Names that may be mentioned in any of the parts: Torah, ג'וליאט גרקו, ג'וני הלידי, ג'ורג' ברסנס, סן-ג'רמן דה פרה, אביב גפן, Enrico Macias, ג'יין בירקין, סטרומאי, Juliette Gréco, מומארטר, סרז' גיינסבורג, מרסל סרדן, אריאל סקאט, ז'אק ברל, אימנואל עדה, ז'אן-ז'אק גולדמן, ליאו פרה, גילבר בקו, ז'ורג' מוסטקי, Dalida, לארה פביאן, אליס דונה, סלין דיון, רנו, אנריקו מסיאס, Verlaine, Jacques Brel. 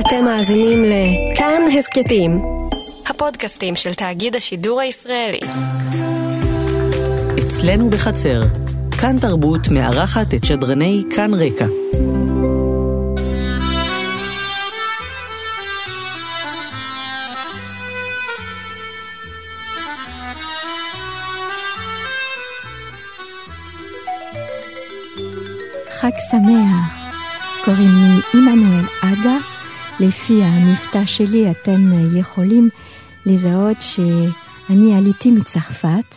אתם מאזינים לכאן הסכתים, הפודקאסטים של תאגיד השידור הישראלי. אצלנו בחצר, כאן תרבות מארחת את שדרני כאן רקע. חג שמח. קוראים לי אימנואל עדה. לפי המבטא שלי אתם יכולים לזהות שאני עליתי מצרפת,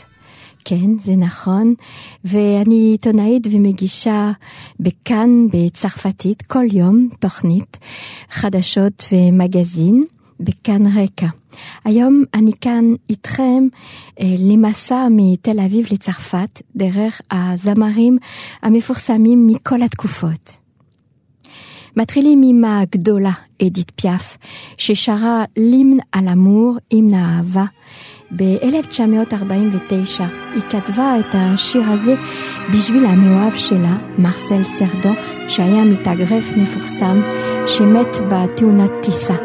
כן, זה נכון, ואני עיתונאית ומגישה בכאן בצרפתית כל יום תוכנית חדשות ומגזין בכאן רקע. היום אני כאן איתכם למסע מתל אביב לצרפת דרך הזמרים המפורסמים מכל התקופות. מתחילים עם הגדולה אדית פיאף, ששרה לימן על אמור עם נאהבה. ב-1949 היא כתבה את השיר הזה בשביל המאוהב שלה, מרסל סרדן, שהיה מתאגרף מפורסם שמת בתאונת טיסה.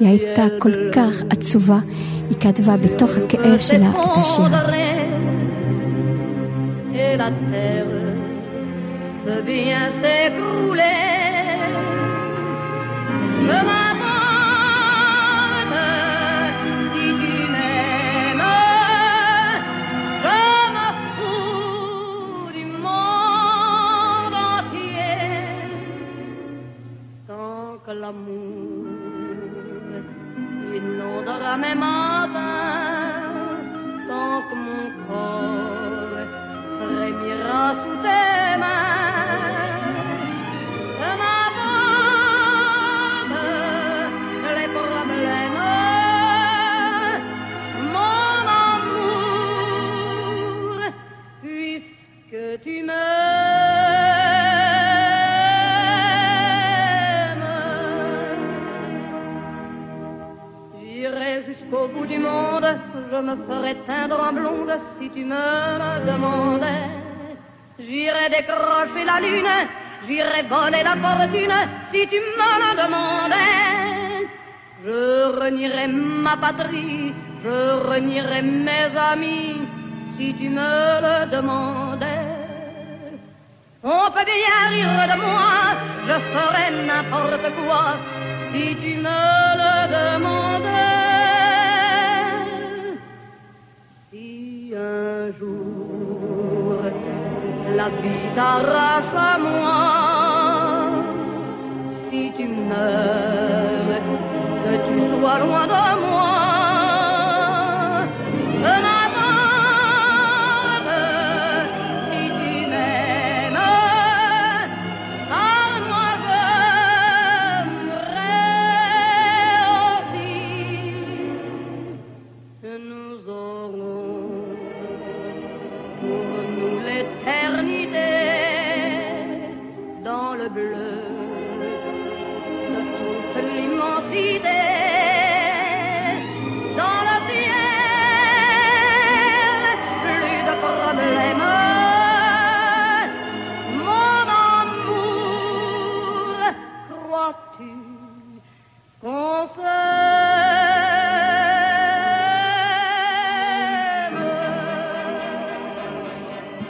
היא הייתה כל כך עצובה, היא כתבה בתוך הכאב שלה את השיר הזה. Me m'abonne, si tu m'aimes, je me fous du monde entier, tant que l'amour inondera mes matins, tant que mon corps frémira sous tes mains, je m'abonne. Tu m'aimes. J'irai jusqu'au bout du monde, je me ferai teindre en blonde si tu me le demandais. J'irai décrocher la lune, j'irai voler la fortune si tu me le demandais. Je renierai ma patrie, je renierai mes amis si tu me le demandais. On peut bien rire de moi, je ferai n'importe quoi, si tu me le demandais. Si un jour la vie t'arrache à moi, si tu meurs, que tu sois loin de moi, de ma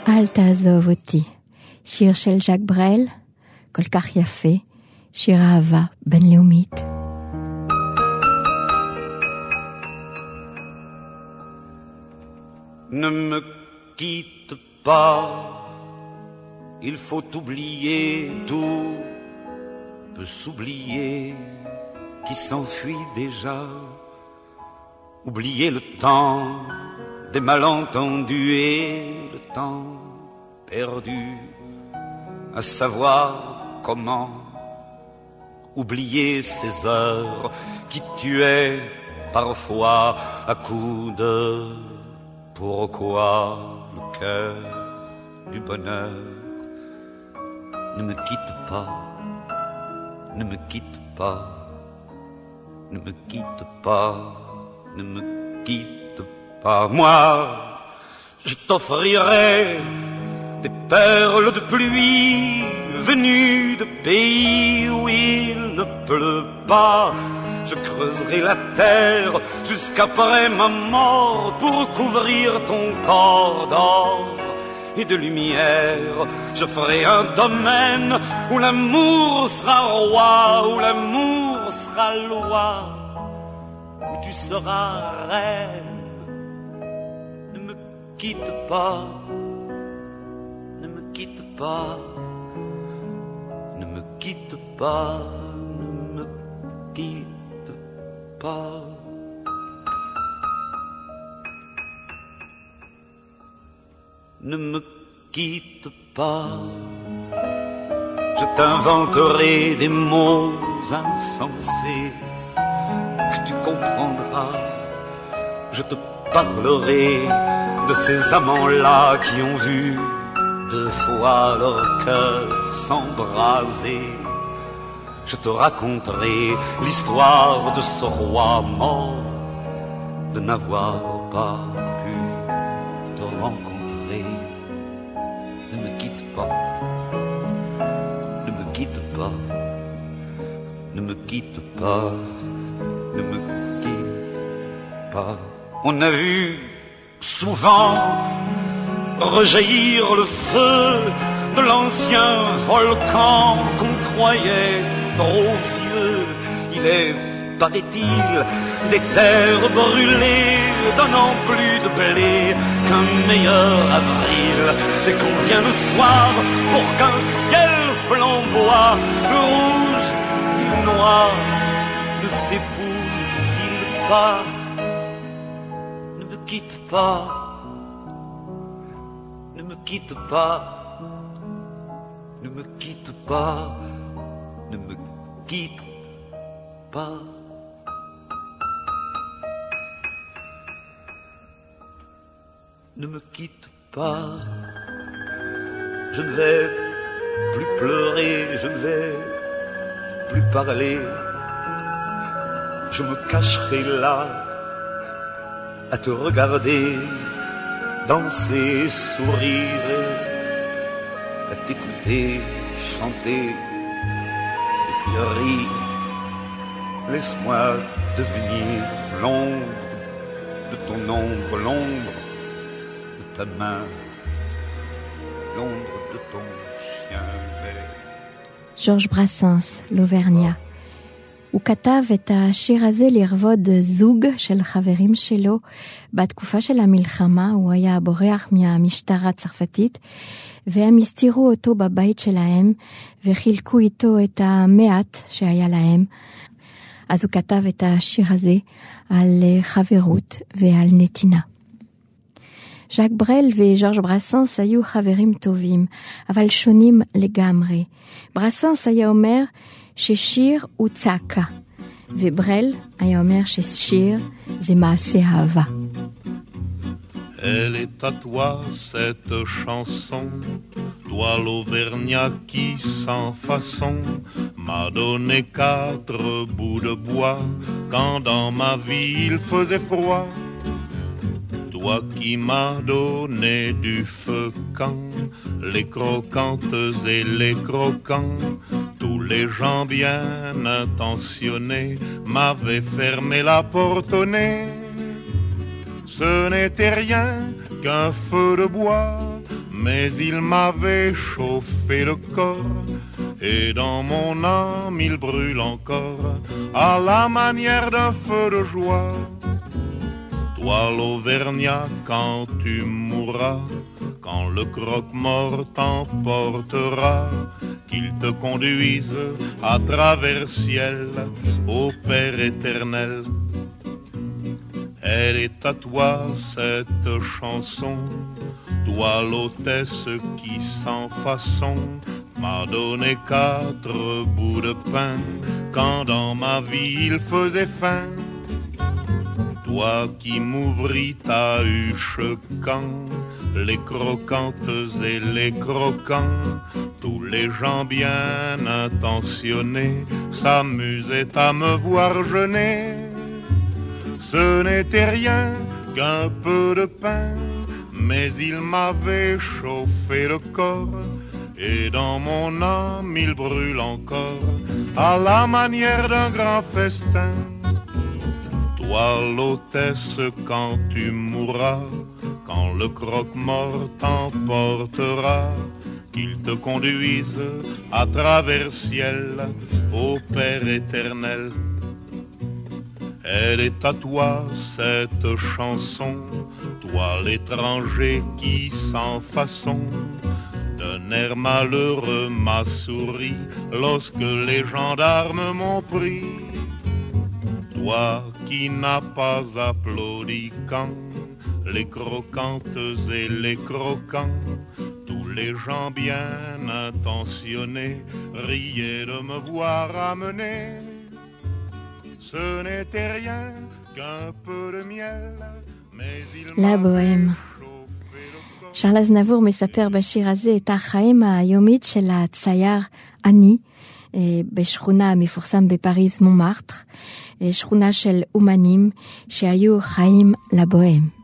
אל תעזוב אותי, שיר של ז'אק ברל, כל כך יפה, שיר אהבה בינלאומית. Ne me quitte pas, il faut oublier tout, peut s'oublier qui s'enfuit déjà, oublier le temps des malentendus et le temps perdu à savoir comment oublier ces heures qui tuaient parfois à coups de pourquoi le cœur du bonheur. Ne me quitte pas, ne me quitte pas, ne me quitte pas, ne me quitte pas. Moi, je t'offrirai des perles de pluie venu de pays où il ne pleut pas. Je creuserai la terre jusqu'après ma mort pour couvrir ton corps d'or et de lumière. Je ferai un domaine où l'amour sera roi, où l'amour sera loi, où tu seras reine. Ne me quitte pas, ne me quitte pas, ne me quitte pas, ne me quitte pas. Ne me quitte pas. Je t'inventerai des mots insensés que tu comprendras. Je te parlerai de ces amants-là qui ont vu deux fois leur cœur s'embraser. Je te raconterai l'histoire de ce roi mort de n'avoir pas pu te rencontrer. Ne me quitte pas, ne me quitte pas, ne me quitte pas, ne me quitte pas. On a vu souvent rejaillir le feu de l'ancien volcan qu'on croyait trop vieux. Il est, paraît-il, des terres brûlées donnant plus de blé qu'un meilleur avril, et qu'on vient le soir pour qu'un ciel flamboie. Le rouge et le noir ne s'épousent-ils pas? Ne me quitte pas, ne me quitte pas, ne me quitte pas, ne me quitte pas. Ne me quitte pas. Je ne vais plus pleurer, je ne vais plus parler. Je me cacherai là à te regarder danser, sourire, à t'écouter chanter et puis rire. Laisse-moi devenir l'ombre de ton ombre, l'ombre de ta main, l'ombre de ton chien. ג'ורג' ברסנס, לאוברניה. הוא כתב את השיר הזה לרבוד זוג של חברים שלו. בתקופה של המלחמה הוא היה בורח מהמשטרה הצרפתית, והם הסתירו אותו בבית שלהם, וחילקו איתו את המעט שהיה להם. אז הוא כתב את השיר הזה על חברות ועל נתינה. ז'אק ברל וז'ורג' ברסנס היו חברים טובים, אבל שונים לגמרי. ברסנס היה אומר ששיר הוא צעקה, וברל היה אומר ששיר זה מעשה אהבה. Elle est à toi cette chanson, toi l'Auvergnat qui sans façon m'a donné 4 bouts de bois quand dans ma vie il faisait froid. Toi qui m'as donné du feu quand les croquantes et les croquants, tous les gens bien intentionnés m'avaient fermé la porte au nez. Ce n'était rien qu'un feu de bois, mais il m'avait chauffé le corps, et dans mon âme il brûle encore, à la manière d'un feu de joie. Toi l'Auvergnat, quand tu mourras, quand le croque-mort t'emportera, qu'il te conduise à travers ciel, au Père éternel. Elle est à toi cette chanson, toi l'hôtesse qui sans façon m'a donné 4 bouts de pain quand dans ma vie il faisait faim. Toi qui m'ouvris ta huche quand les croquantes et les croquants, tous les gens bien intentionnés s'amusaient à me voir jeûner. Ce n'était rien qu'un peu de pain, mais il m'avait chauffé le corps, Et dans mon âme il brûle encore à la manière d'un grand festin. Toi l'hôtesse quand tu mourras, quand le croque-mort t'emportera, qu'il te conduise à travers ciel au Père éternel. Elle est à toi cette chanson, toi l'étranger qui sans façon d'un air malheureux m'a souri lorsque les gendarmes m'ont pris. Toi qui n'as pas applaudi quand les croquantes et les croquants, tous les gens bien intentionnés riaient de me voir amener. Ce n'était rien qu'un peu de miel, mais il La Bohème. שרל אזנבור מספר בשיר הזה את החיים היומית של הצייר אני בשכונה המפורסם בפריז מומארטר, שכונה של אומנים שהיו חיים לבוהם.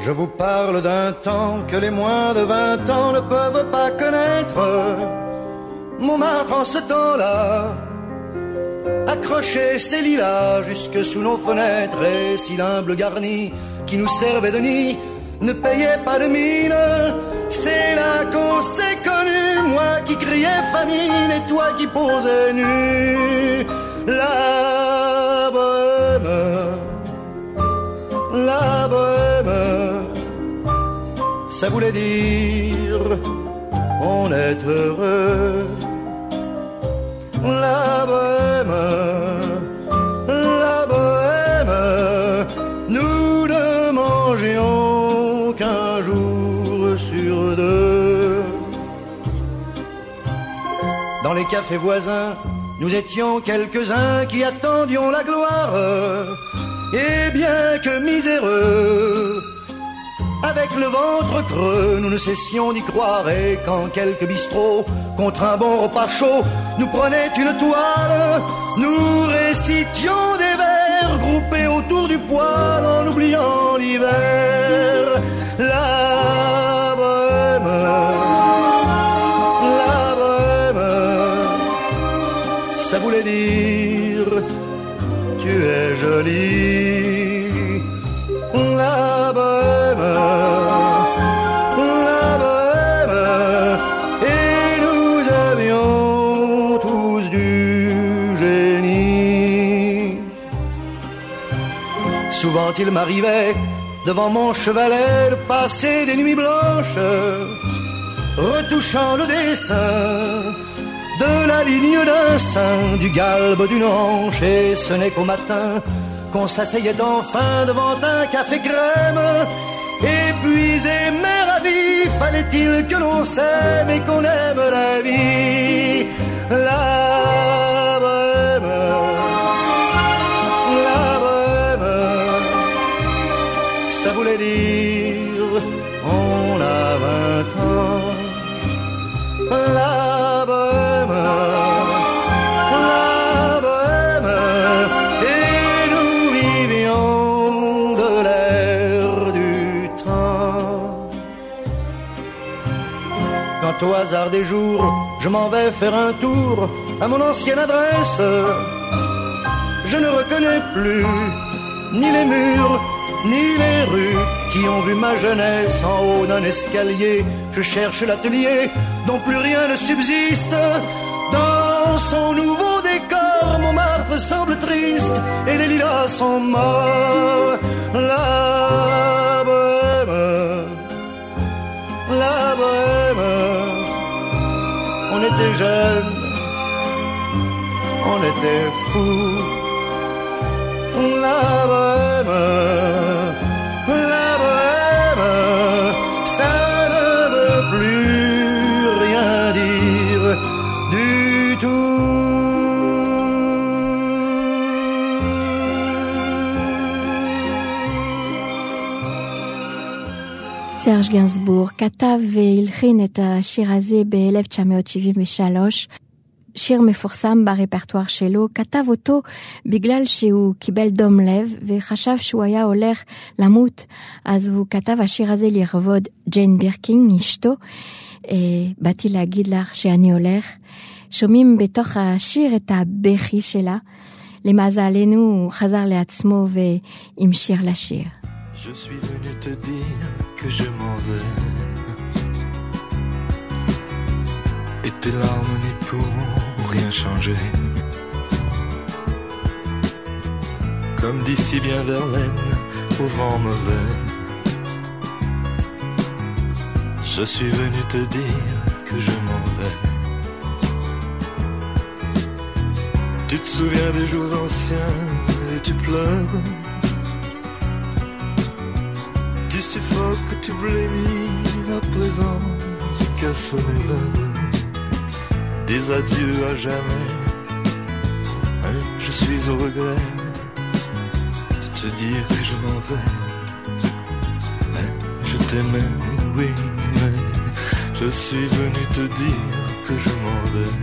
Je vous parle d'un temps que les moins de 20 ans ne peuvent pas connaître. Montmartre en ce temps-là accrochait ses lilas jusque sous nos fenêtres. Et si l'humble garni qui nous servait de nid ne payait pas de mine, c'est là qu'on s'est connus. Moi qui criais famine et toi qui posais nu. La bohème, la bohème, ça voulait dire on est heureux. La bohème, nous ne mangions qu'un jour sur deux. Dans les cafés voisins, nous étions quelques-uns qui attendions la gloire. Et bien que miséreux, avec le ventre creux, nous ne cessions d'y croire. Et quand quelques bistrots, contre un bon repas chaud, nous prenaient une toile, nous récitions des vers groupés autour du poêle en oubliant l'hiver. La bohème, ça voulait dire tu es jolie. La bohème, la bohème, et nous avions tous du génie. Souvent il m'arrivait devant mon chevalet de passer des nuits blanches, retouchant le dessin de la ligne d'un sein, du galbe d'une hanche. Et ce n'est qu'au matin qu'on s'asseyait enfin devant un café crème. Épuisé mais ravi, fallait-il que l'on s'aime et qu'on aime la vie. La bohème, ça voulait dire on a 20 ans. La bohème, au hasard des jours, je m'en vais faire un tour à mon ancienne adresse. Je ne reconnais plus ni les murs, ni les rues qui ont vu ma jeunesse. En haut d'un escalier, je cherche l'atelier dont plus rien ne subsiste. Dans son nouveau décor, Montmartre semble triste et les lilas sont morts. La bohème, la bohème, on était jeunes, on était fous. La bohème, ça ne veut plus rien dire du tout. סרז' גיינסבורג כתב והלחין את השיר הזה ב-1973, שיר מפורסם ברפרטואר שלו. כתב אותו בגלל שהוא קיבל דום לב וחשב שהוא היה הולך למות, אז הוא כתב השיר הזה לרבוד ג'יין בירקין, אשתו. באתי להגיד לך שאני הולך. שומעים בתוך השיר את הבכי שלה. למזלנו, הוא חזר לעצמו והמשיך לשיר. Je suis venu te dire que je m'en vais. Et tes larmes n'y pourront rien changer. Comme dit si bien Verlaine au vent mauvais. Je suis venu te dire que je m'en vais. Tu te souviens des jours anciens et tu pleures. Tu suffoques, tu blémis à présent, car ce n'est pas des adieux à jamais. Je suis au regret de te dire que je m'en vais. Je t'aimais, oui, mais je suis venu te dire que je m'en vais.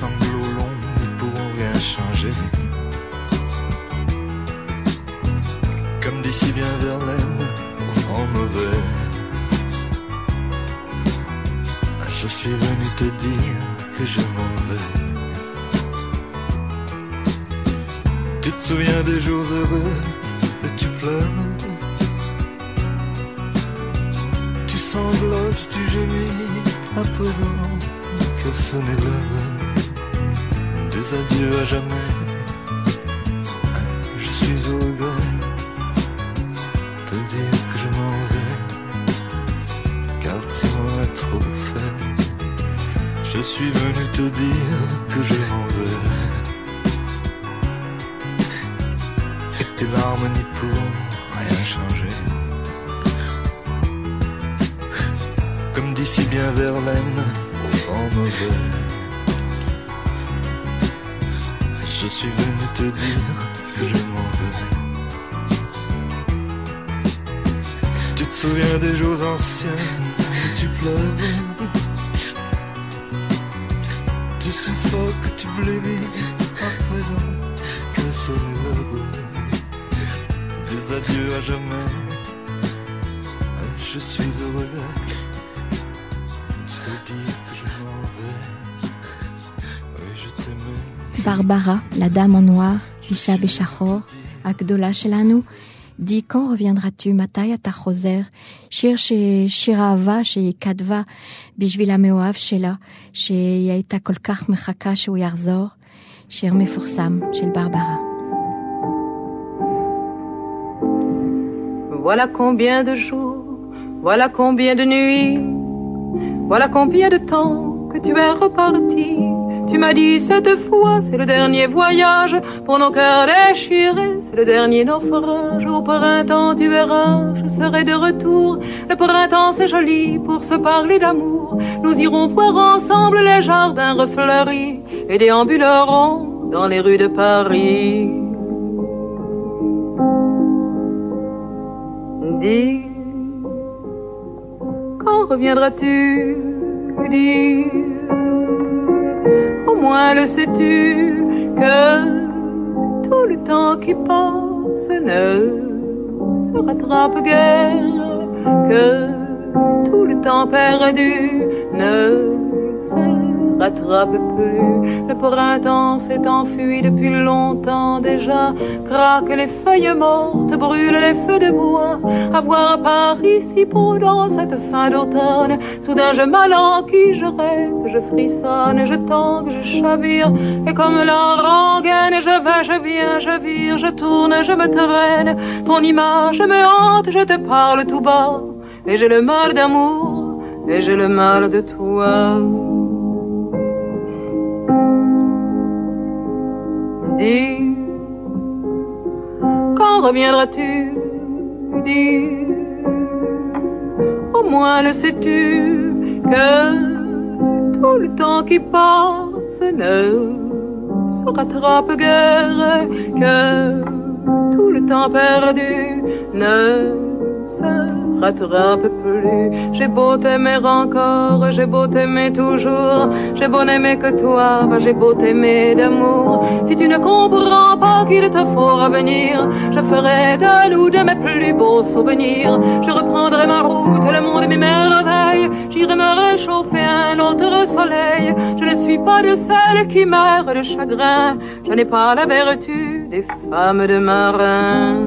Sanglots longs ne pourront rien changer. Comme dit si bien Verlaine, en mauvais. Je suis venu te dire que je m'en vais. Tu te souviens des jours heureux et tu pleures. Tu sanglotes, tu gémis, apprends que ce n'est l'heure. Des adieux à jamais, je suis au regret te dire que je m'en vais, car tu m'en as trop fait. Je suis venu te dire que je m'en vais, et tes larmes n'y pourront rien changer. Comme dit si bien Verlaine au vent mauvais. Je suis venu te dire que je m'en vais. Tu te souviens des jours anciens où tu pleurais. Tu suffoques, tu blémis à présent que ce n'est l'heure. Des adieux à jamais, je suis heureux. Je te dis que je m'en vais. Oui, je t'aimais. ברברה, לאדם הנוער, אישה בשחור, הגדולה שלנו, דיקן רוויאנדרטו, מתי אתה חוזר, שיר אהבה שהיא כתבה בשביל המאוהב שלה, שהיא הייתה כל כך מחכה שהוא יחזור, שיר מפורסם של ברברה. Voilà combien de jours, voilà combien de nuits, voilà combien de temps que tu es reparti. Tu m'as dit cette fois, c'est le dernier voyage pour nos cœurs déchirés, c'est le dernier naufrage. Au printemps tu verras, je serai de retour. Le printemps c'est joli pour se parler d'amour. Nous irons voir ensemble les jardins refleuris et déambulerons dans les rues de Paris. Dis, quand reviendras-tu? Dis, au moins le sais-tu que tout le temps qui passe ne se rattrape guère, que tout le temps perdu ne se rattrape plus. Le printemps s'est enfui depuis longtemps déjà, craquent les feuilles mortes, brûlent les feux de bois. Avoir Paris si beau dans cette fin d'automne, soudain je m'alanguis, je rêve, je frissonne, je tangue, je chavire, et comme la rengaine, je vais, je viens, je vire, je tourne, je me traîne. Ton image me hante, je te parle tout bas, et j'ai le mal d'amour, et j'ai le mal de toi. Dis, quand reviendras-tu? Dis, au moins le sais-tu que tout le temps qui passe ne se rattrape guère, que tout le temps perdu ne se rattrape plus. J'ai beau t'aimer encore, j'ai beau t'aimer toujours, j'ai beau n'aimer que toi, j'ai beau t'aimer d'amour. Si tu ne comprends pas qu'il te faut revenir, je ferai de nous de mes plus beaux souvenirs. Je reprendrai ma route, le monde et mes merveilles, j'irai me réchauffer un autre soleil. Je ne suis pas de celles qui meurent de chagrin, je n'ai pas la vertu des femmes de marins.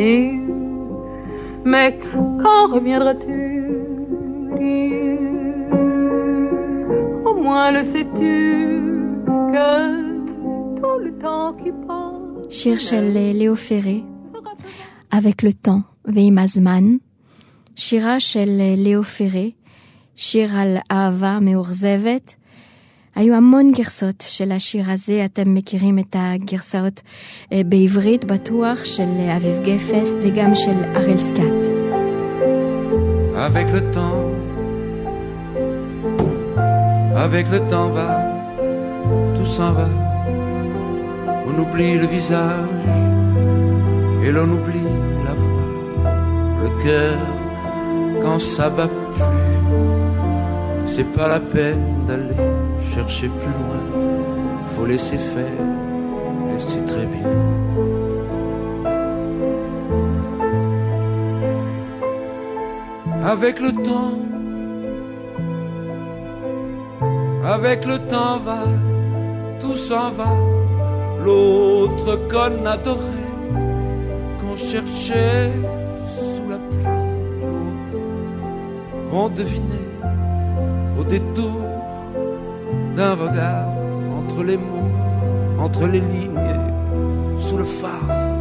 Dire, mais quand reviendras-tu? Dire, au moins le sais-tu que tout le temps qui passe. שיר של ליאו פרה, avec le temps ועם הזמן. שירה של ליאו פרה, שיר על אהבה מאורזבת. היו המון גרסות של השיר הזה, אתם מכירים את הגרסאות בעברית בטוח של אביב גפן וגם של אריאל סקאט. Avec le temps, avec le temps va, tout s'en va. On oublie le visage et l'on oublie la voix. Le cœur, quand ça bat plus, c'est pas la peine d'aller chercher plus loin, faut laisser faire, et c'est très bien. Avec le temps va, tout s'en va. L'autre qu'on adorait, qu'on cherchait sous la pluie, l'autre qu'on devinait au détour d'un regard, entre les mots, entre les lignes, sous le phare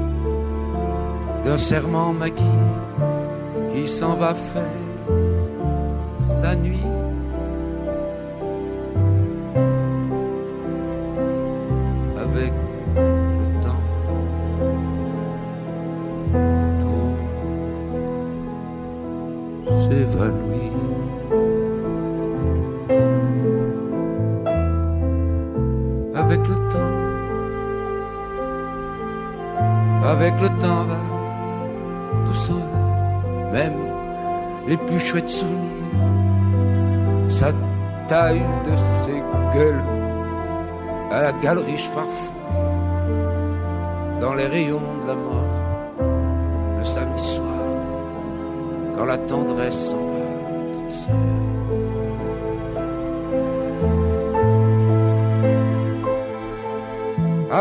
d'un serment maquillé qui s'en va faire sa nuit. Avec le temps, tout s'évanouit. Avec le temps va, tout s'en va, même les plus chouettes souvenirs. Sa taille de ses gueules à la galerie Schwarzfond, dans les rayons de la mort, le samedi soir, quand la tendresse s'en va toute seule.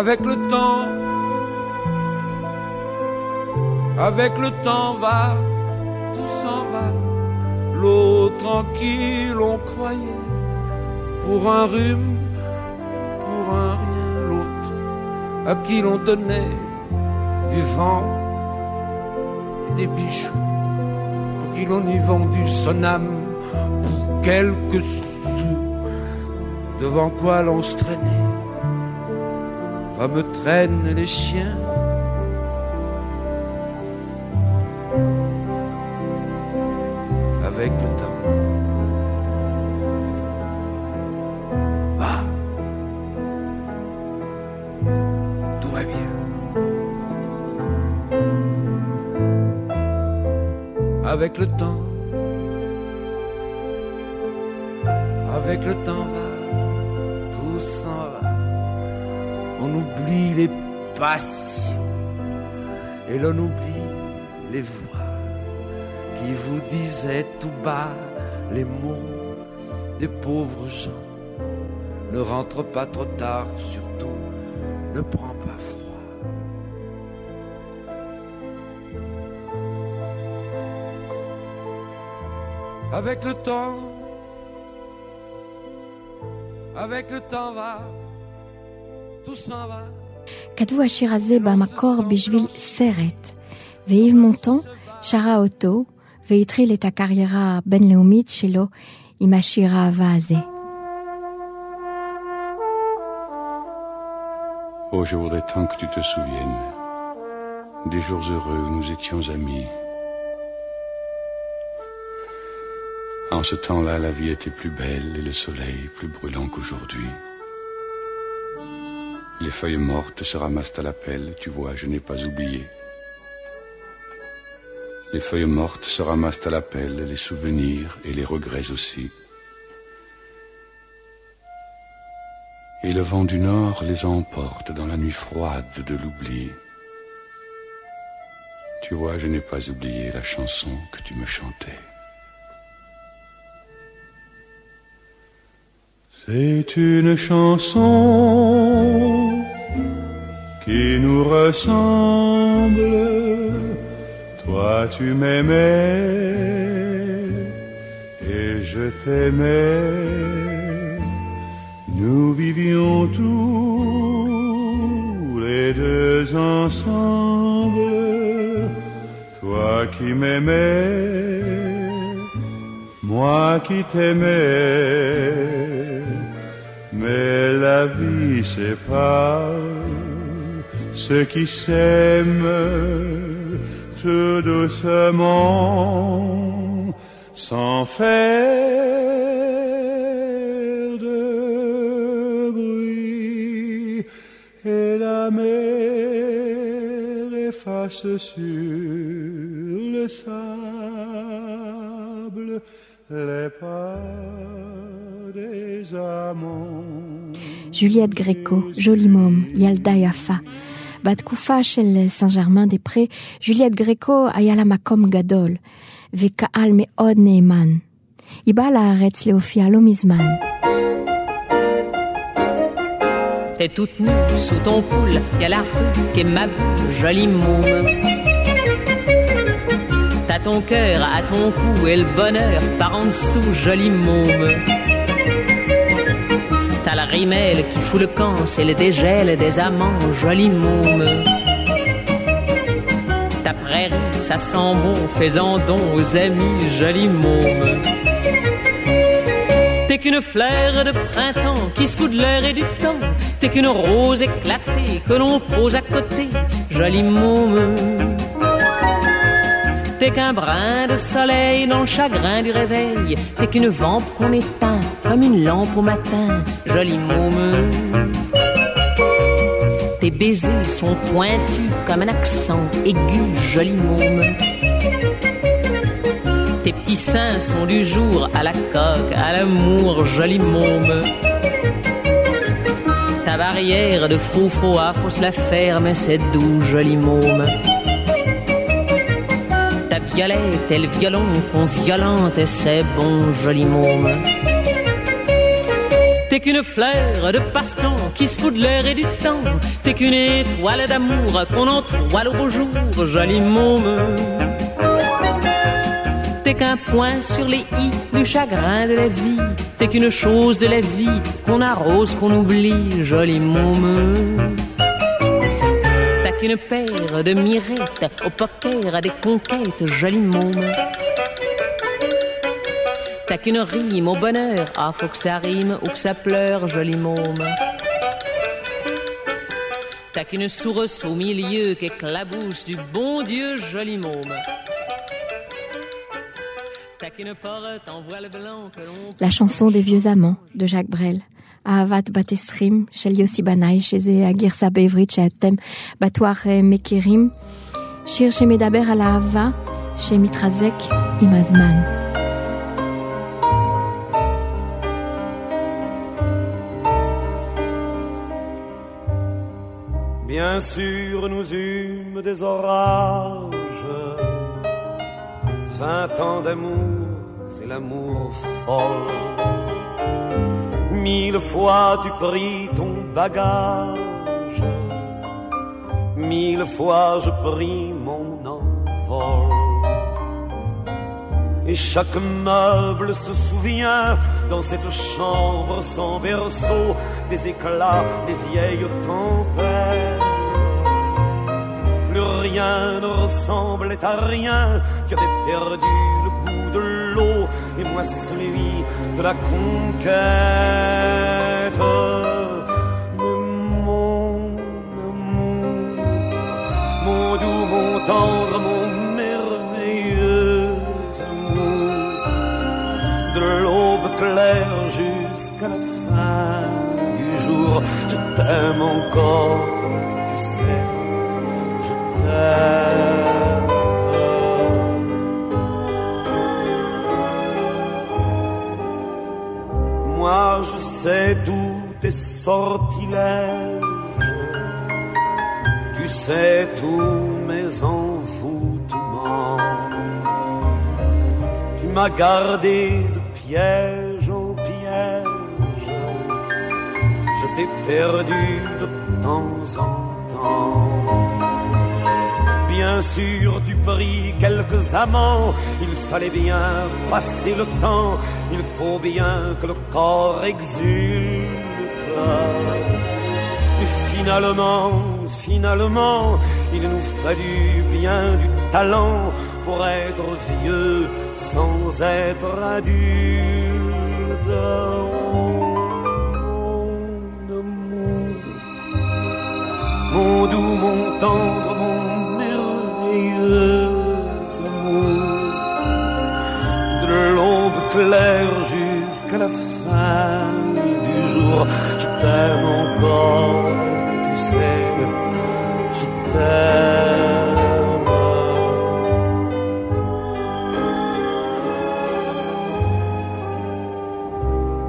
Avec le temps, avec le temps va, tout s'en va. L'eau tranquille, on croyait, pour un rhume, pour un rien. L'autre à qui l'on donnait du vent et des bijoux, pour qui l'on eût vendu son âme pour quelques sous, devant quoi l'on se traînait comme traînent les chiens. Avec le temps, va, tout va bien. Avec le temps va, tout s'en va. On oublie les passions et l'on oublie les voix qui vous disait tout bas les mots des pauvres gens. Ne rentre pas trop tard, surtout ne prends pas froid. Avec le temps va, tout s'en va. כתבו השיר הזה במקור בשביל סרט, ואיב מונטון שרה אותו, והתחיל את הקריירה הבינלאומית שלו עם השיר האהבה הזה. Oh, je voudrais tant que tu te souviennes des jours heureux où nous étions amis. En ce temps-là, la vie était plus belle et le soleil plus brûlant qu'aujourd'hui. Les feuilles mortes se ramassent à la pelle, tu vois, je n'ai pas oublié. Les feuilles mortes se ramassent à la pelle, les souvenirs et les regrets aussi. Et le vent du nord les emporte dans la nuit froide de l'oubli. Tu vois, je n'ai pas oublié la chanson que tu me chantais. C'est une chanson qui nous ressemble. Toi tu m'aimais et je t'aimais. Nous vivions tous les deux ensemble. Toi qui m'aimais, moi qui t'aimais. Mais la vie sépare ceux qui s'aiment tout doucement, sans faire de bruit. Et la mer efface sur le sable les pas des amants. Juliette Gréco, jolie môme, ילדה יפה. בתקופה של סן-ג'רמן דה פרה, ג'וליאט גרקו היה לה מקום גדול, וקהל מאוד נאמן. היא באה לארץ להופיע לא מזמן. T'es toute nue sous ton pull, y'a la rue qui est ma jolie môme. T'as ton cœur à ton cou et le bonheur par en dessous, jolie môme. T'as la rimelle qui fout le camp, c'est le dégel des amants, joli môme. Ta prairie, ça sent bon, fais-en don aux amis, joli môme. T'es qu'une fleur de printemps qui se fout de l'heure et du temps. T'es qu'une rose éclatée que l'on pose à côté, joli môme. T'es qu'un brin de soleil dans le chagrin du réveil. T'es qu'une vampe qu'on éteint comme une lampe au matin, jolie môme. Tes baisers sont pointus comme un accent aigu, jolie môme. Tes petits seins sont du jour à la coque, à l'amour, jolie môme. Ta barrière de froufroa, faut se la faire, mais c'est doux, jolie môme. Ta violette et le violon qu'on violente, et c'est bon, jolie môme. T'es qu'une fleur de passe-temps qui se fout de l'heure et du temps. T'es qu'une étoile d'amour qu'on entoile au beau jour, joli môme. T'es qu'un point sur les i du chagrin de la vie. T'es qu'une chose de la vie qu'on arrose, qu'on oublie, joli môme. T'as qu'une paire de mirettes au poker à des conquêtes, joli môme. T'as qu'une rime au bonheur, ah faut que ça rime ou que ça pleure, joli môme. T'as qu'une source au milieu qu'éclabousse du bon Dieu, joli môme. T'as qu'une porte en voile blanc que l'on... La chanson des vieux amants de Jacques Brel. אהבת בת 20 של יוסי בנאי, שזה הגרסה בעברית שאתם בטוח מכירים. שיר שמדבר על אהבה שמתחזק עם הזמן. Bien sûr nous eûmes des orages. 20 ans d'amour, c'est l'amour folle. 1000 fois tu pris ton bagage. 1000 fois je pris mon envol. Et chaque meuble se souvient, dans cette chambre sans berceau, des éclats des vieilles tempêtes. Plus rien ne ressemblait à rien, tu avais perdu le goût de l'eau, et moi celui de la conquête. Mais mon amour, mon doux, mon tendre, mon clair jusqu'à la fin du jour. Je t'aime encore, tu sais, je t'aime. Moi je sais d'où tes sortilèges, tu sais tous mes envoûtements, tu m'as gardé de piège en piège, je t'ai perdu de temps en temps. Bien sûr, tu pris quelques amants, il fallait bien passer le temps, il faut bien que le corps exulte. Et finalement, il nous fallut bien du talent pour être vieux sans être adulte. Oh, mon amour, mon doux, mon tendre, mon merveilleux amour, de l'aube claire jusqu'à la fin du jour. Je t'aime encore, tu sais, je t'aime.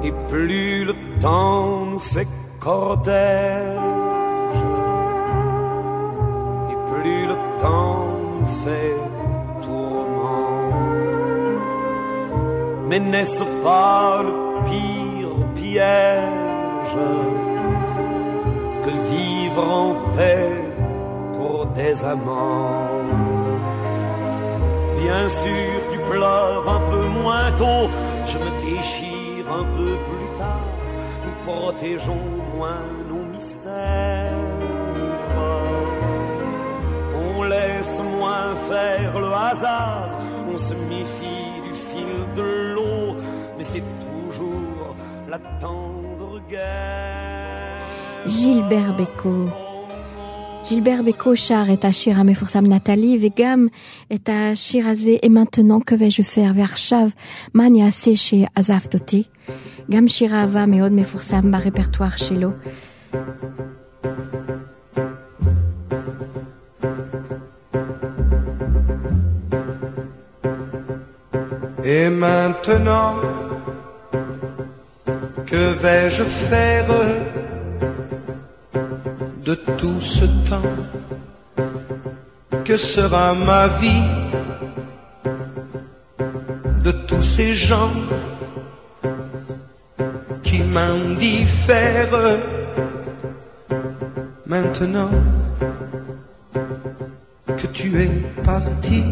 Et plus le temps nous fait cortège, et plus le temps nous fait tourment. Mais n'est-ce pas le pire piège que vivre en paix pour des amants? Bien sûr, tu pleures un peu moins tôt, je me déchire un peu plus tard, nous protégeons moins nos mystères, on laisse moins faire le hasard, on se méfie du fil de l'eau, mais c'est toujours l'attente. גילבר בקו שר את השיר המפורסם נטלי, וגם את השיר הזה "אמנטנון כווה שופר", ועכשיו מה אני אעשה שעזבת אותי, גם שיר אהבה מאוד מפורסם ברפרטואר שלו. Et maintenant, que vais-je faire de tout ce temps? Que sera ma vie de tous ces gens qui m'indiffèrent? Maintenant que tu es parti,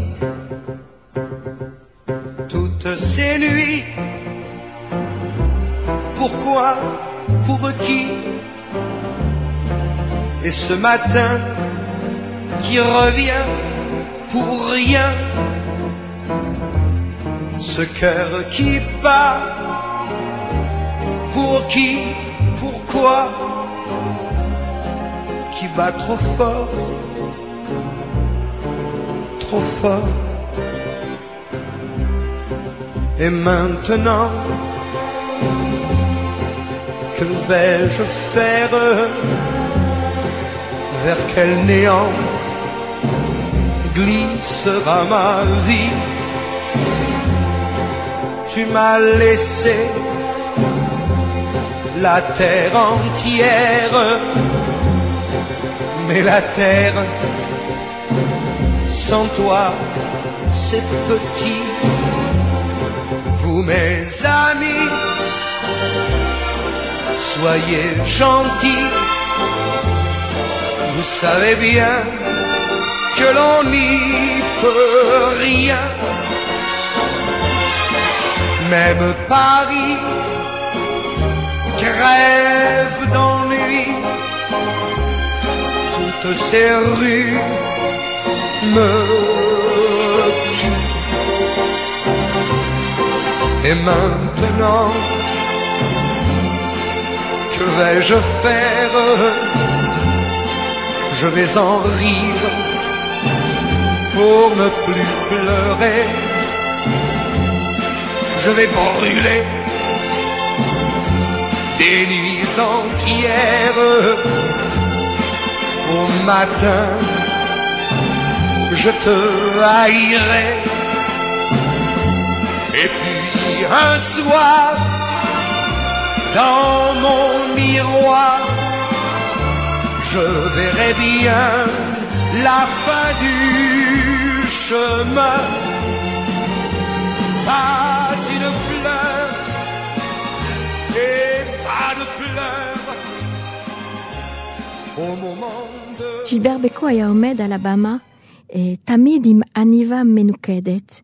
toutes ces nuits, pourquoi, pour qui? Et ce matin qui revient pour rien, ce cœur qui bat, pour qui, pourquoi, qui bat trop fort, trop fort. Et maintenant, que vais-je faire? Vers quel néant glissera ma vie? Tu m'as laissé la terre entière, mais la terre sans toi c'est petit. Vous mes amis, soyez gentils, vous savez bien que l'on n'y peut rien. Même Paris crève d'ennui, toutes ces rues me tuent. Et maintenant, que vais-je faire? Je vais en rire pour ne plus pleurer. Je vais brûler des nuits nuits entières. Au matin, je te haïrai. Et puis un soir, dans mon miroir, je verrai bien la fin du chemin. Pas une fleur et pas de pleurs au moment de... ג'ילבר בקו היה עומד על הבמה תמיד עם עניבה מנוקדת,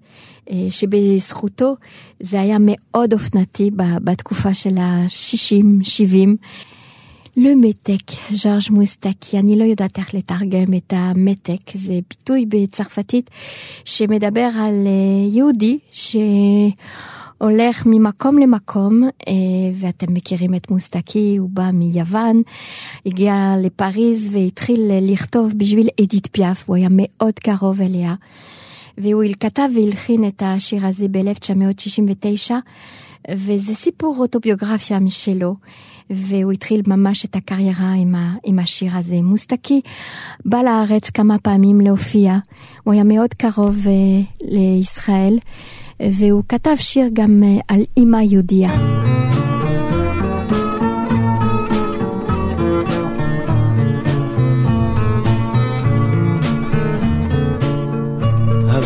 שבזכותו זה היה מאוד אופנתי בתקופה של ה-60-70. למתק, ז'ורג' מוסטקי, אני לא יודעת איך לתרגם את המתק, זה ביטוי בצרפתית שמדבר על יהודי שהולך ממקום למקום, ואתם מכירים את מוסטקי, הוא בא מיוון, הגיע לפריז והתחיל לכתוב בשביל אדית פיאף, הוא היה מאוד קרוב אליה, והוא כתב והלחין את השיר הזה ב-1969, וזה סיפור אוטוביוגרפיה משלו, והוא התחיל ממש את הקריירה עם השיר הזה. מוסטקי בא לארץ כמה פעמים להופיע, הוא היה מאוד קרוב לישראל, והוא כתב שיר גם על אמא יהודיה.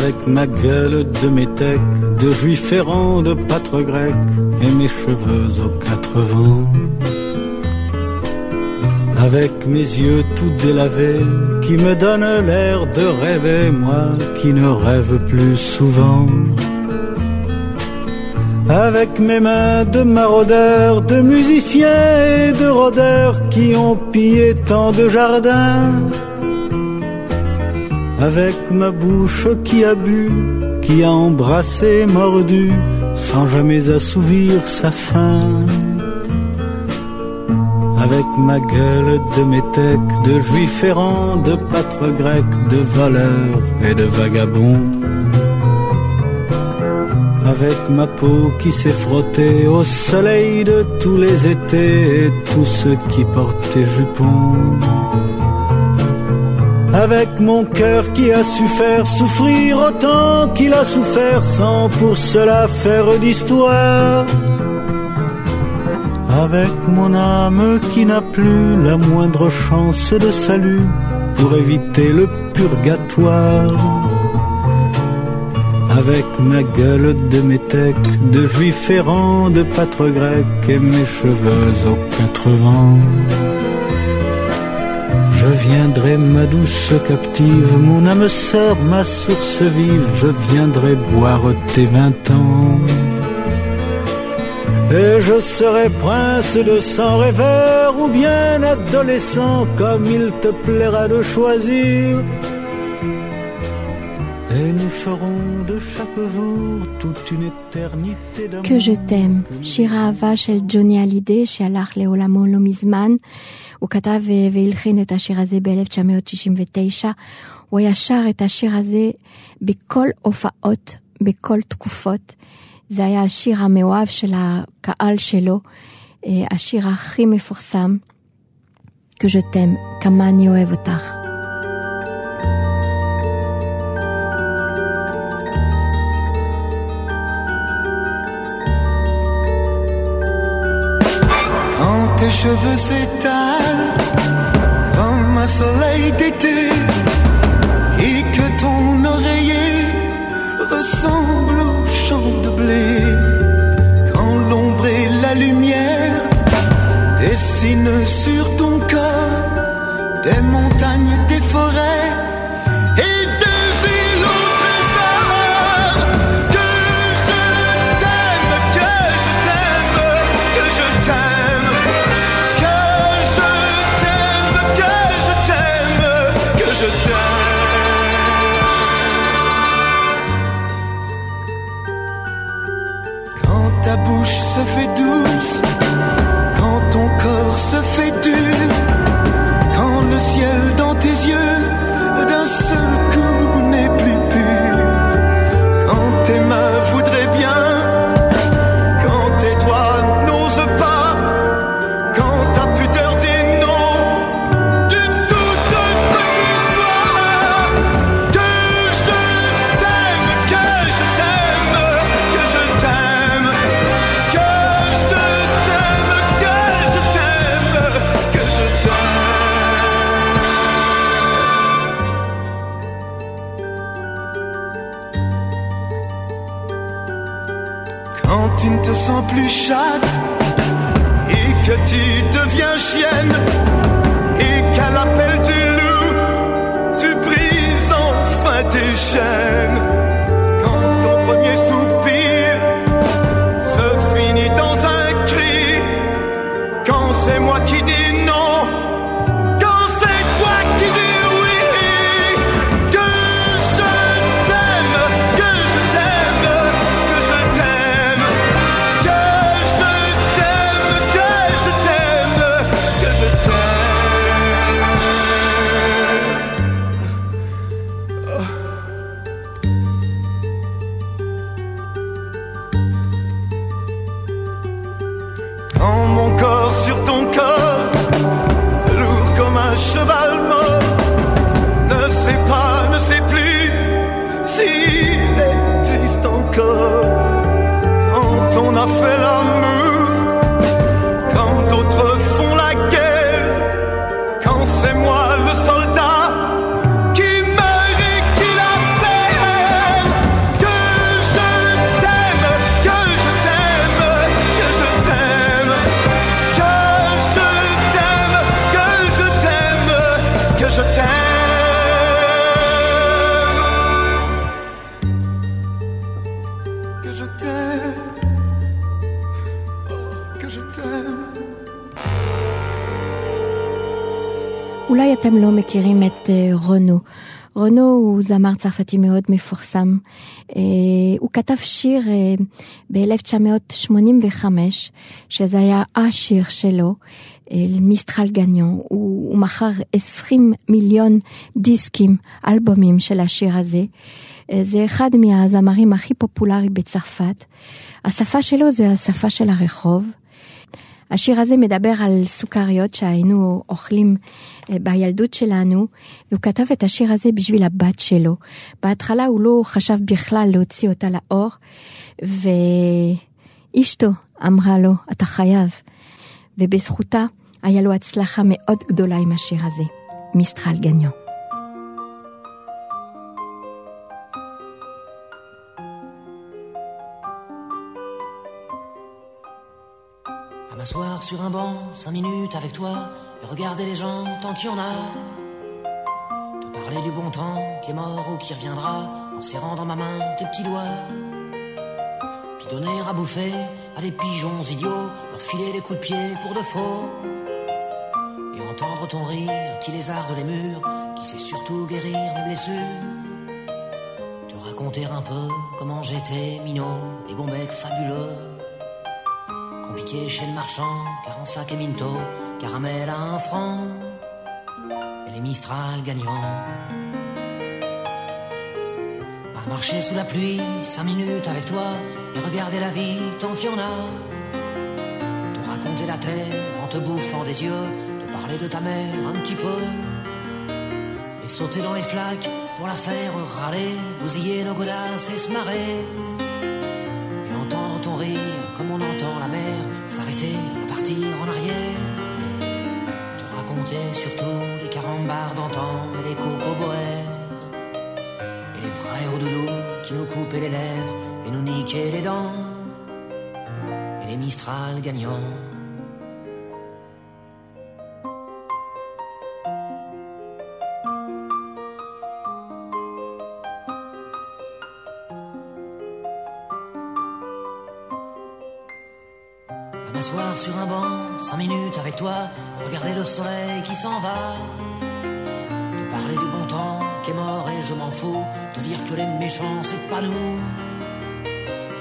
Avec ma gueule de métèque, de juif errant, de pâtre grec, et mes cheveux aux quatre vents. Avec mes yeux tout délavés, qui me donnent l'air de rêver, moi qui ne rêve plus souvent. Avec mes mains de maraudeurs, de musiciens et de rôdeurs, qui ont pillé tant de jardins. Avec ma bouche qui a bu, qui a embrassé, mordu, sans jamais assouvir sa faim. Avec ma gueule de métèque, de juif errant, de pâtre grec, de voleur et de vagabond. Avec ma peau qui s'est frottée au soleil de tous les étés et tous ceux qui portaient jupons. Avec mon cœur qui a su faire souffrir autant qu'il a souffert sans pour cela faire d'histoire. Avec mon âme qui n'a plus la moindre chance de salut pour éviter le purgatoire. Avec ma gueule de métèque, de juif errant, de pâtre grec et mes cheveux aux quatre vents. Je viendrai ma douce captive, mon âme sœur, ma source vive, je viendrai boire tes 20 ans. Et je serai prince de sang rêveur ou bien adolescent, comme il te plaira de choisir. Et nous ferons de chaque jour toute une éternité d'amour. Que je t'aime, שיר האהבה של ג'וני הלידי שהלך לעולמו לא מזמן. הוא כתב והלחין את השיר הזה ב-1969. הוא היה שר את השיר הזה בכל הופעות, בכל תקופות. זה היה השיר המאוהב של הקהל שלו, השיר הכי מפורסם. Que je t'aime, כמה אני אוהב אותך. Tes cheveux s'étalent comme un soleil d'été et que ton oreiller ressemble au champ de blé. Quand l'ombre et la lumière dessinent sur ton corps des montagnes, des forêts. Ta bouche se fait douce, quand ton corps se fait dur, quand le ciel dans tes yeux sens plus chatte, et que tu deviens chienne, et qu'à l'appel du loup, tu brises enfin tes chaînes. Quand ton premier soupir se finit dans un cri, quand c'est moi qui dis. אולי אתם לא מכירים את רנו. רנו הוא זמר צרפתי מאוד מפורסם. הוא כתב שיר ב-1985, שזה היה השיר שלו, מיסטרל גניון. הוא מכר 20 מיליון דיסקים, אלבומים של השיר הזה. זה אחד מהזמרים הכי פופולרי בצרפת. השפה שלו זה השפה של הרחוב. השיר הזה מדבר על סוכריות שהיינו אוכלים בילדות שלנו, והוא כתב את השיר הזה בשביל הבת שלו. בהתחלה הוא לא חשב בכלל להוציא אותה לאור, ואשתו אמרה לו, אתה חייב. ובזכותה היה לו הצלחה מאוד גדולה עם השיר הזה, מיסטרל גניון. M'asseoir sur un banc, 5 minutes avec toi, et regarder les gens tant qu'il y en a. Te parler du bon temps qui est mort ou qui reviendra, en serrant dans ma main tes petits doigts. Puis donner à bouffer à des pigeons idiots, leur filer des coups de pied pour de faux. Et entendre ton rire qui lézarde les murs, qui sait surtout guérir mes blessures. Te raconter un peu comment j'étais minot et bon bec fabuleux. Compliqué chez le marchand, car en sac et minto, caramel à 1 franc, et les Mistral gagnants. À marcher sous la pluie, 5 minutes avec toi, et regarder la vie tant qu'il y en a. Te raconter la terre en te bouffant des yeux, te parler de ta mère un petit peu. Et sauter dans les flaques pour la faire râler, bousiller nos godasses et se marrer. Et entendre ton rire comme on entend la mer s'arrêter, repartir en arrière. Te raconter surtout les carambars d'antan et les coco-boères. Et les vrais hauts doudous qui nous coupaient les lèvres et nous niquaient les dents. Et les Mistral gagnants. M'asseoir sur un banc, 5 minutes avec toi, regarder le soleil qui s'en va. Te parler du bon temps qui est mort et je m'en fous, te dire que les méchants c'est pas nous.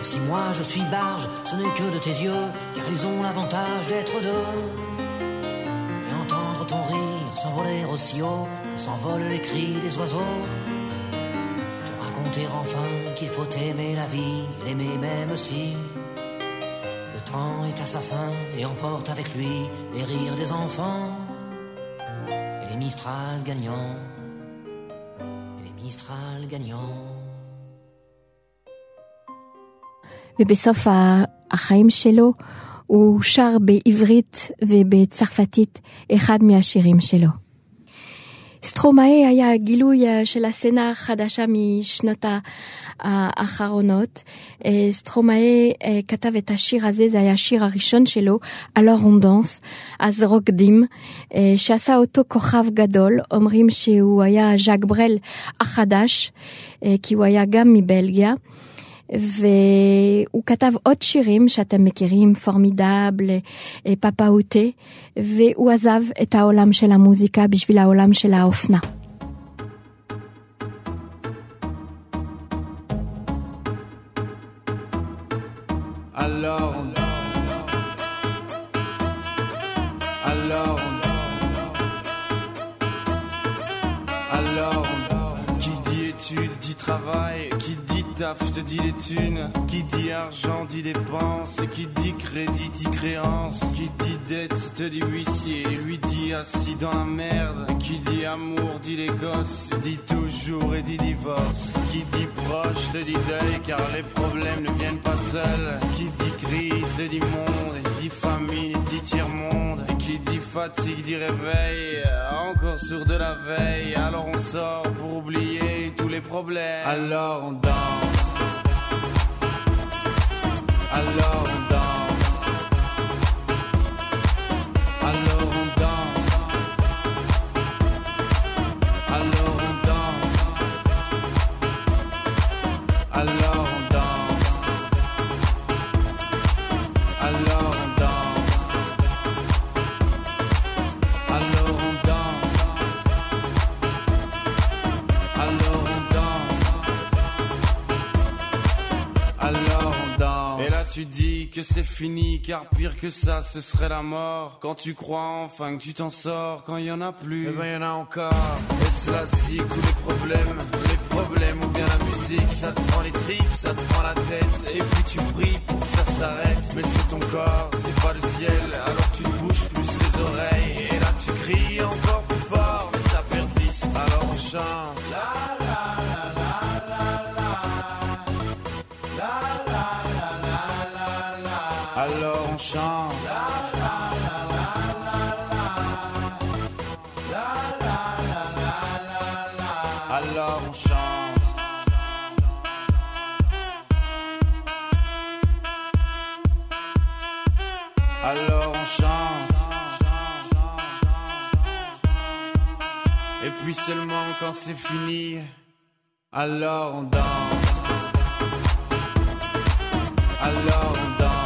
Et si moi je suis barge, ce n'est que de tes yeux, car ils ont l'avantage d'être deux. Et entendre ton rire s'envoler aussi haut que s'envolent les cris des oiseaux. Te raconter enfin qu'il faut aimer la vie, l'aimer même si le temps est assassin et emporte avec lui les rires des enfants et les Mistral gagnants, et les Mistral gagnants. ובסוף החיים שלו הוא שר בעברית ובצרפתית אחד מהשירים שלו. סטרומאי היה גילוי של הסצנה החדשה משנות האחרונות. סטרומאי כתב את השיר הזה, זה היה השיר הראשון שלו, Alors on danse, אז רוקדים, שעשה אותו כוכב גדול. אומרים שהוא היה ז'אק ברל החדש, כי הוא היה גם מבלגיה. והוא כתב עוד שירים שאתם מכירים, פורמידאבל, פפאוטה, והוא עזב את העולם של המוזיקה בשביל העולם של האופנה. Alors, qui dit études, dit travail, qui dit taf te dit les thunes, qui dit argent dit dépense, qui dit crédit dit créance, qui dit dette te dit huissier, lui dit assis dans la merde, qui dit amour dit les gosses, dit toujours et dit divorce, qui dit proche te dit deuil car les problèmes ne viennent pas seuls, qui dit crise te dit monde, dit famine dit tiers-monde, qui dit fatigue dit réveil, encore sourd de la veille, alors on sort pour oublier tous les problèmes, alors on danse. Alors on danse, alors on danse, alors on danse, alors on danse, alors on danse, alors on danse, alors on danse, alors on danse. Tu dis que c'est fini car pire que ça ce serait la mort. Quand tu crois enfin que tu t'en sors, quand il y en a plus, eh ben il y en a encore. Est-ce la zik ou les problèmes ou bien la musique? Ça te prend les tripes, ça te prend la tête, et puis tu pries pour que ça s'arrête. Mais c'est ton corps, c'est pas le ciel, alors tu te bouges plus les oreilles, et là tu cries encore plus fort, mais ça persiste. Alors on chante la la la la la la la la. Alors on chante la la la la la la la la. Alors on chante. Alors on chante. Et puis seulement quand c'est fini, alors on danse. Alors on danse.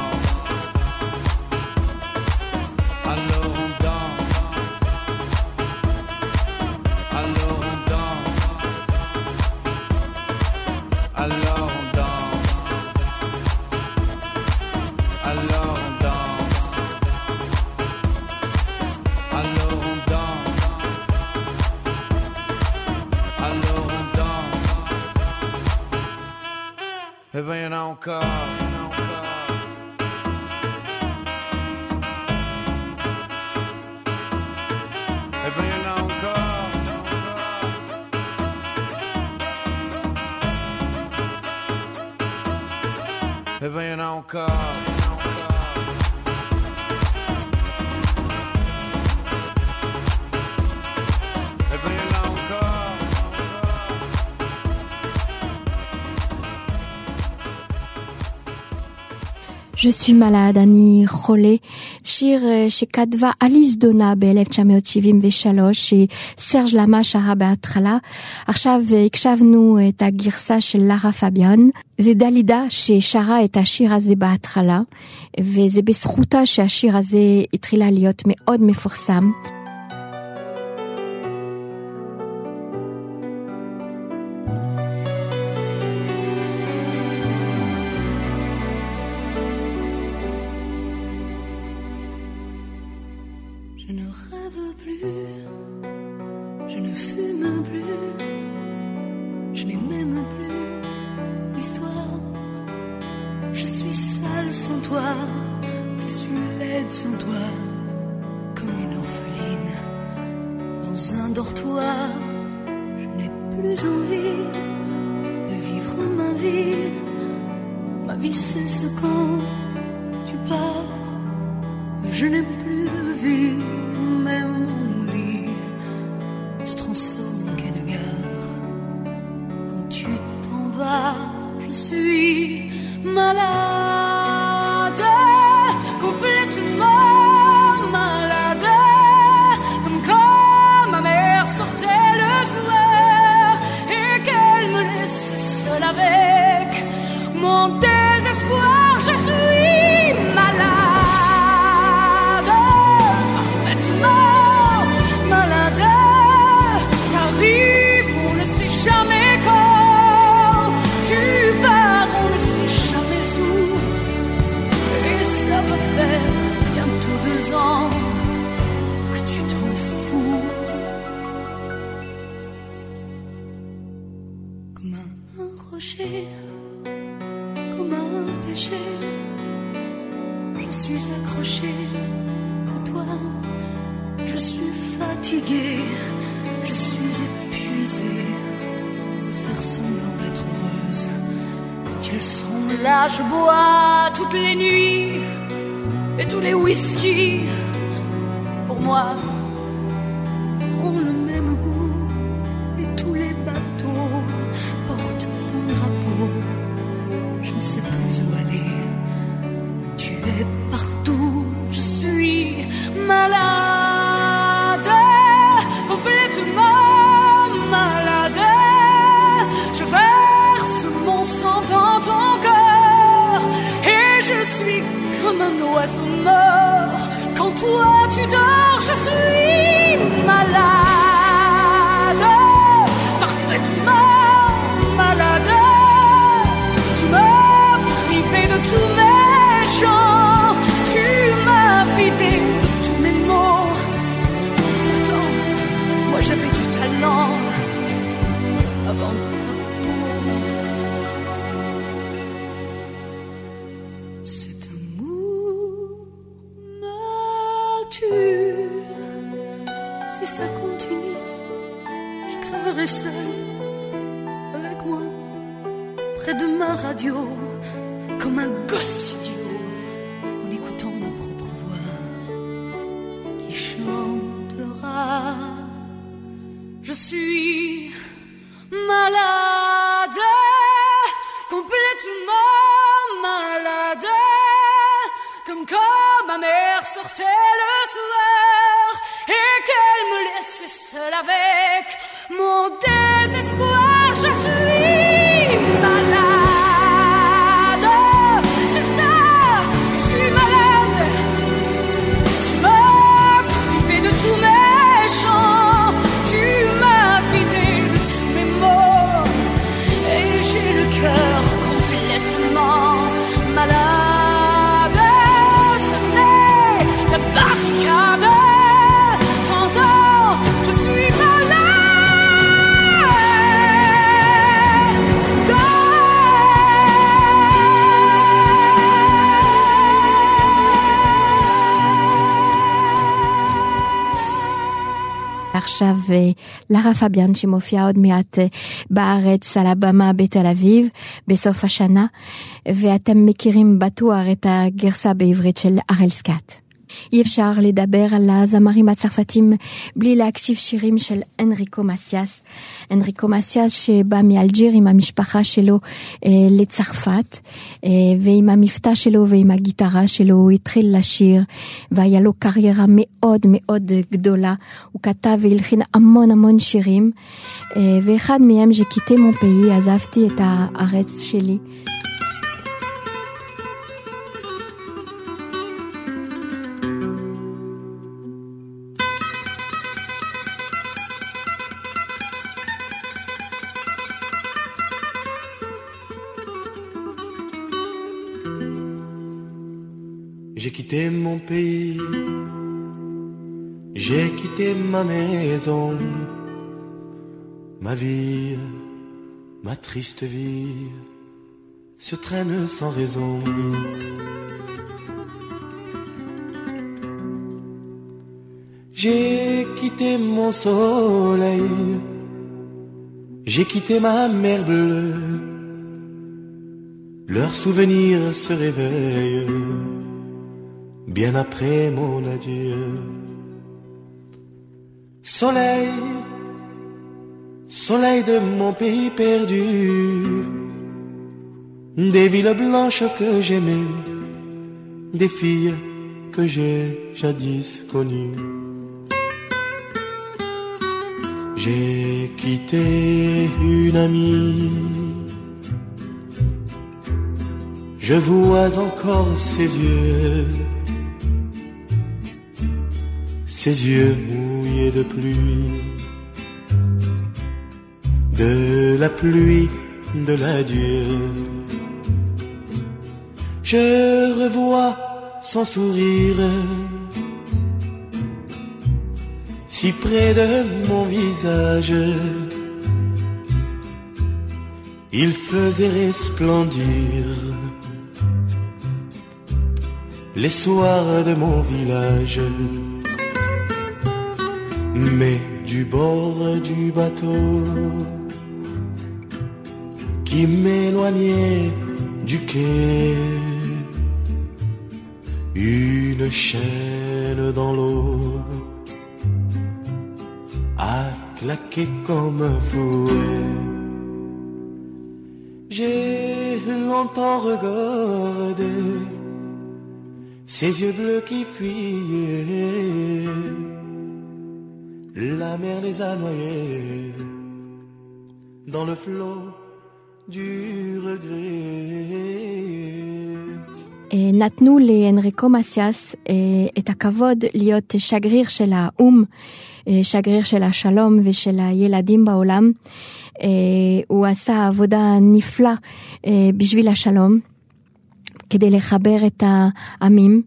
Eh ben il y en a encore. Eh ben il y en a encore. Eh ben il y en a encore. Eh ben il y en a encore. Je suis malade, אני חולה, שיר שכתבה אליס דונה ב-1973, שסרג' למה שרה בהתחלה. עכשיו הקשבנו את הגרסה של לארה פביאן, זה דלידה ששרה את השיר הזה בהתחלה, וזה בזכותה שהשיר הזה התחילה להיות מאוד מפורסם. Je n'ai plus de vie, même mon lit se transforme. Mon désespoir, je suis malade, parfaitement malade. T'arrives, on ne sait jamais quand. Tu pars, on ne sait jamais où. Et ça va faire bientôt 2 ans que tu t'en fous. Comme un rocher, comme un péché, je suis accroché à toi. Je suis fatigué, je suis épuisé de faire semblant d'être heureuse. Quand ils sont là, je bois toutes les nuits et tous les whiskies. Pour moi, on le même goût et tous les bateaux portent ton drapeau. Je ne sais plus où aller, tu es partout, je suis malade, complètement malade. Je verse mon sang dans ton cœur et je suis comme un oiseau mort. Quand toi tu dors, je suis malade, parfaitement malade. Tu m'as privé de tous mes chants, tu m'as vidé tous mes mots. Pourtant, moi j'avais du talent avant ta peau. Cet amour m'a tué. Si ça continue, je crèverai seul avec moi près de ma radio, comme un gosse idiot, en écoutant ma propre voix qui chantera. Je suis malade, complètement malade, comme quand ma mère sortait le soir et qu'elle me laissait seule avec mon désespoir. Je suis malade, c'est ça, je suis malade. Tu m'as privé de tous mes chants, tu m'as vidé de tous mes mots, et j'ai le cœur complètement malade. Ce n'est que barricade. T'entends, je suis malade. עכשיו לרה פביאן שמופיעה עוד מעט בארץ, על הבמה בתל אביב בסוף השנה, ואתם מכירים בטוח את הגרסה בעברית של אריאל סקאט. אי אפשר לדבר על הזמרים הצרפתים בלי להקשיב שירים של אנריקו מסיאס. אנריקו מסיאס שבא מאלג'יר עם המשפחה שלו לצרפת, ועם המבטא שלו ועם הגיטרה שלו הוא התחיל לשיר, והיה לו קריירה מאוד מאוד גדולה. הוא כתב והלחין המון המון שירים, ואחד מהם ז'קיטי מון פאי, עזבתי את הארץ שלי. J'ai quitté mon pays, j'ai quitté ma maison, ma vie, ma triste vie se traîne sans raison. J'ai quitté mon soleil, j'ai quitté ma mer bleue, leurs souvenirs se réveillent bien après mon adieu. Soleil, soleil de mon pays perdu, des villes blanches que j'aimais, des filles que j'ai jadis connues. J'ai quitté une amie, Je vois encore ses yeux mouillés de pluie, de la pluie, de l'adieu. Je revois son sourire, si près de mon visage, il faisait resplendir les soirs de mon village. Mais du bord du bateau qui m'éloignait du quai, une chaîne dans l'eau a claqué comme un fouet. J'ai longtemps regardé ses yeux bleus qui fuyaient, la mer les a noyés dans le flot du regret. נתנו לאנריקו מסיאס את הכבוד להיות שגריר של האום, שגריר של השלום ושל הילדים בעולם. הוא עשה עבודה נפלאה בשביל השלום, כדי לחבר את העמים.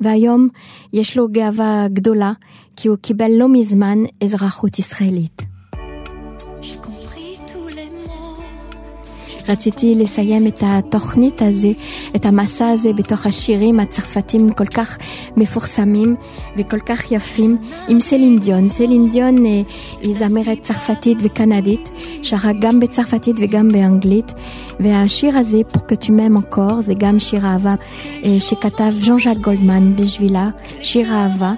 והיום יש לו גאווה גדולה, כי הוא קיבל לא מזמן אזרחות ישראלית. רציתי לסיים את התוכנית הזה, את המסע הזה בתוך השירים הצרפתיים כל כך מפורסמים וכל כך יפים, עם סלין דיון. סלין דיון היא זמרת צרפתית וקנדית, שרה גם בצרפתית וגם באנגלית, והשיר הזה, "Pour que tu m'aimes encore", זה גם שיר אהבה שכתב ז'אן-ז'אק גולדמן בשבילה, שיר אהבה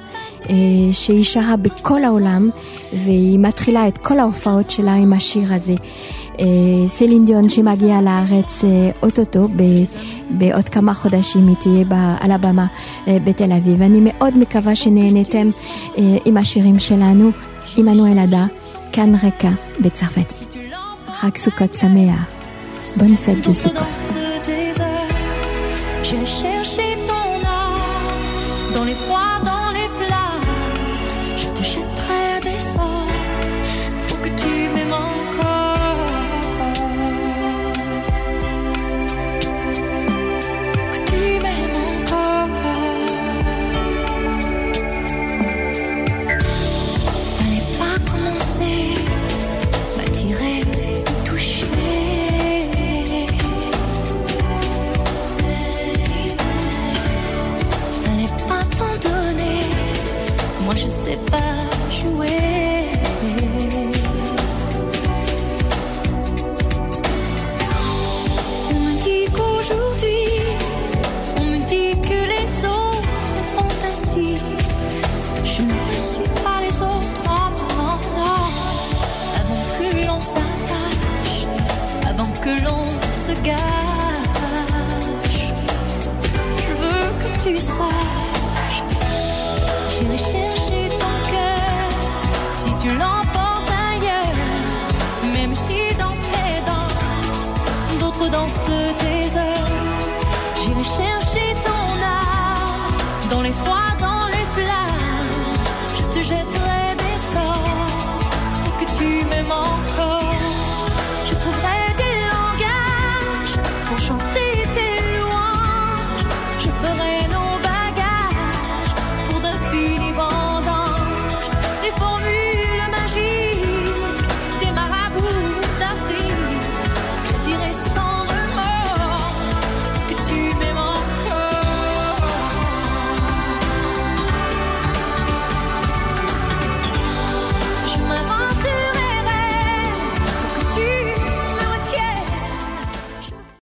שהיא שרה בכל העולם, והיא מתחילה את כל ההופעות שלה עם השיר הזה. סלין דיון שמגיעה לארץ אוטוטו, בעוד כמה חודשים היא תהיה על הבמה בתל אביב. אני מאוד מקווה שנהנתם עם השירים שלנו. עמנואל עדה, כאן רקע בצרפתית. חג סוכות שמח, בון פט דו סוכות. Chanter tes louanges, je ferai